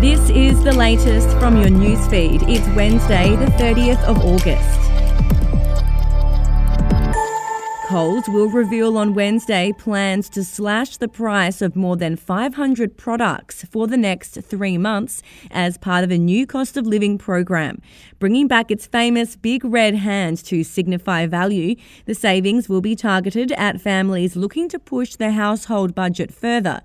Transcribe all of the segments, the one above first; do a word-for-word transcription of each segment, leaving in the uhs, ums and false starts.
This is the latest from your newsfeed. It's Wednesday, the thirtieth of August. Coles will reveal on Wednesday plans to slash the price of more than five hundred products for the next three months as part of a new cost of living program. Bringing back its famous big red hand to signify value, the savings will be targeted at families looking to push their household budget further.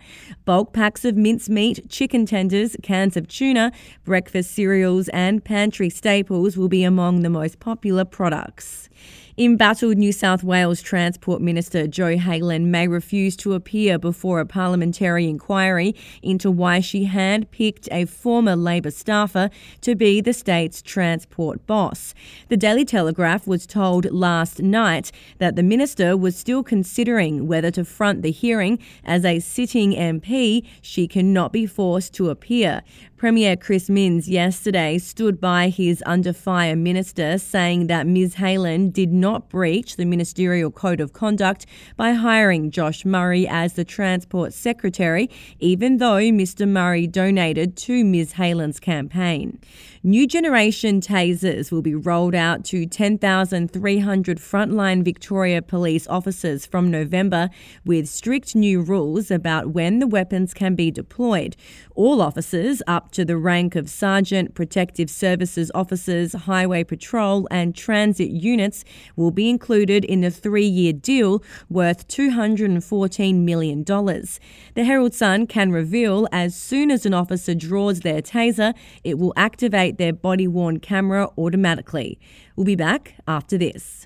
Bulk packs of mincemeat, chicken tenders, cans of tuna, breakfast cereals and pantry staples will be among the most popular products. Embattled New South Wales Transport Minister Jo Haylen may refuse to appear before a parliamentary inquiry into why she handpicked a former Labor staffer to be the state's transport boss. The Daily Telegraph was told last night that the minister was still considering whether to front the hearing. As a sitting M P, she cannot be forced to appear. Premier Chris Minns yesterday stood by his under fire minister, saying that Ms Haylen did not breach the ministerial code of conduct by hiring Josh Murray as the transport secretary, even though Mr Murray donated to Ms Haylen's campaign. New generation tasers will be rolled out to ten thousand three hundred frontline Victoria Police officers from November, with strict new rules about when the weapons can be deployed. All officers up to the rank of Sergeant, Protective Services Officers, Highway Patrol and Transit Units will be included in the three-year deal worth two hundred fourteen million dollars. The Herald Sun can reveal as soon as an officer draws their taser, it will activate their body-worn camera automatically. We'll be back after this.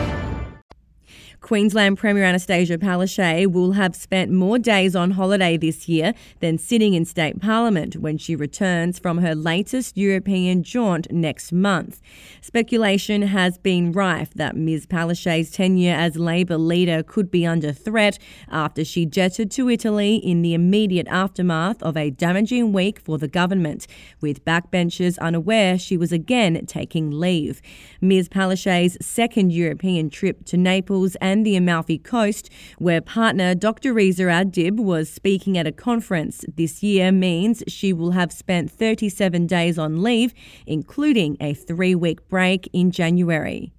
Queensland Premier Anastasia Palaszczuk will have spent more days on holiday this year than sitting in state parliament when she returns from her latest European jaunt next month. Speculation has been rife that Ms Palaszczuk's tenure as Labor leader could be under threat after she jetted to Italy in the immediate aftermath of a damaging week for the government, with backbenchers unaware she was again taking leave. Ms Palaszczuk's second European trip to Naples and and the Amalfi Coast, where partner Doctor Reza Adib was speaking at a conference this year, means she will have spent thirty-seven days on leave, including a three-week break in January.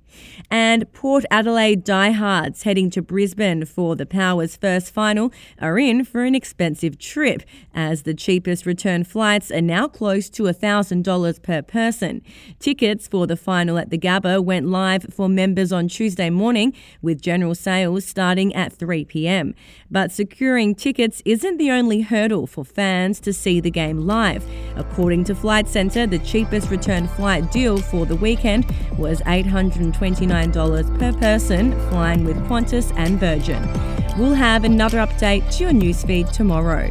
And Port Adelaide diehards heading to Brisbane for the Powers' first final are in for an expensive trip, as the cheapest return flights are now close to one thousand dollars per person. Tickets for the final at the Gabba went live for members on Tuesday morning, with general sales starting at three p m. But securing tickets isn't the only hurdle for fans to see the game live. According to Flight Centre, the cheapest return flight deal for the weekend was eight hundred twenty-nine dollars per person, flying with Qantas and Virgin. We'll have another update to your newsfeed tomorrow.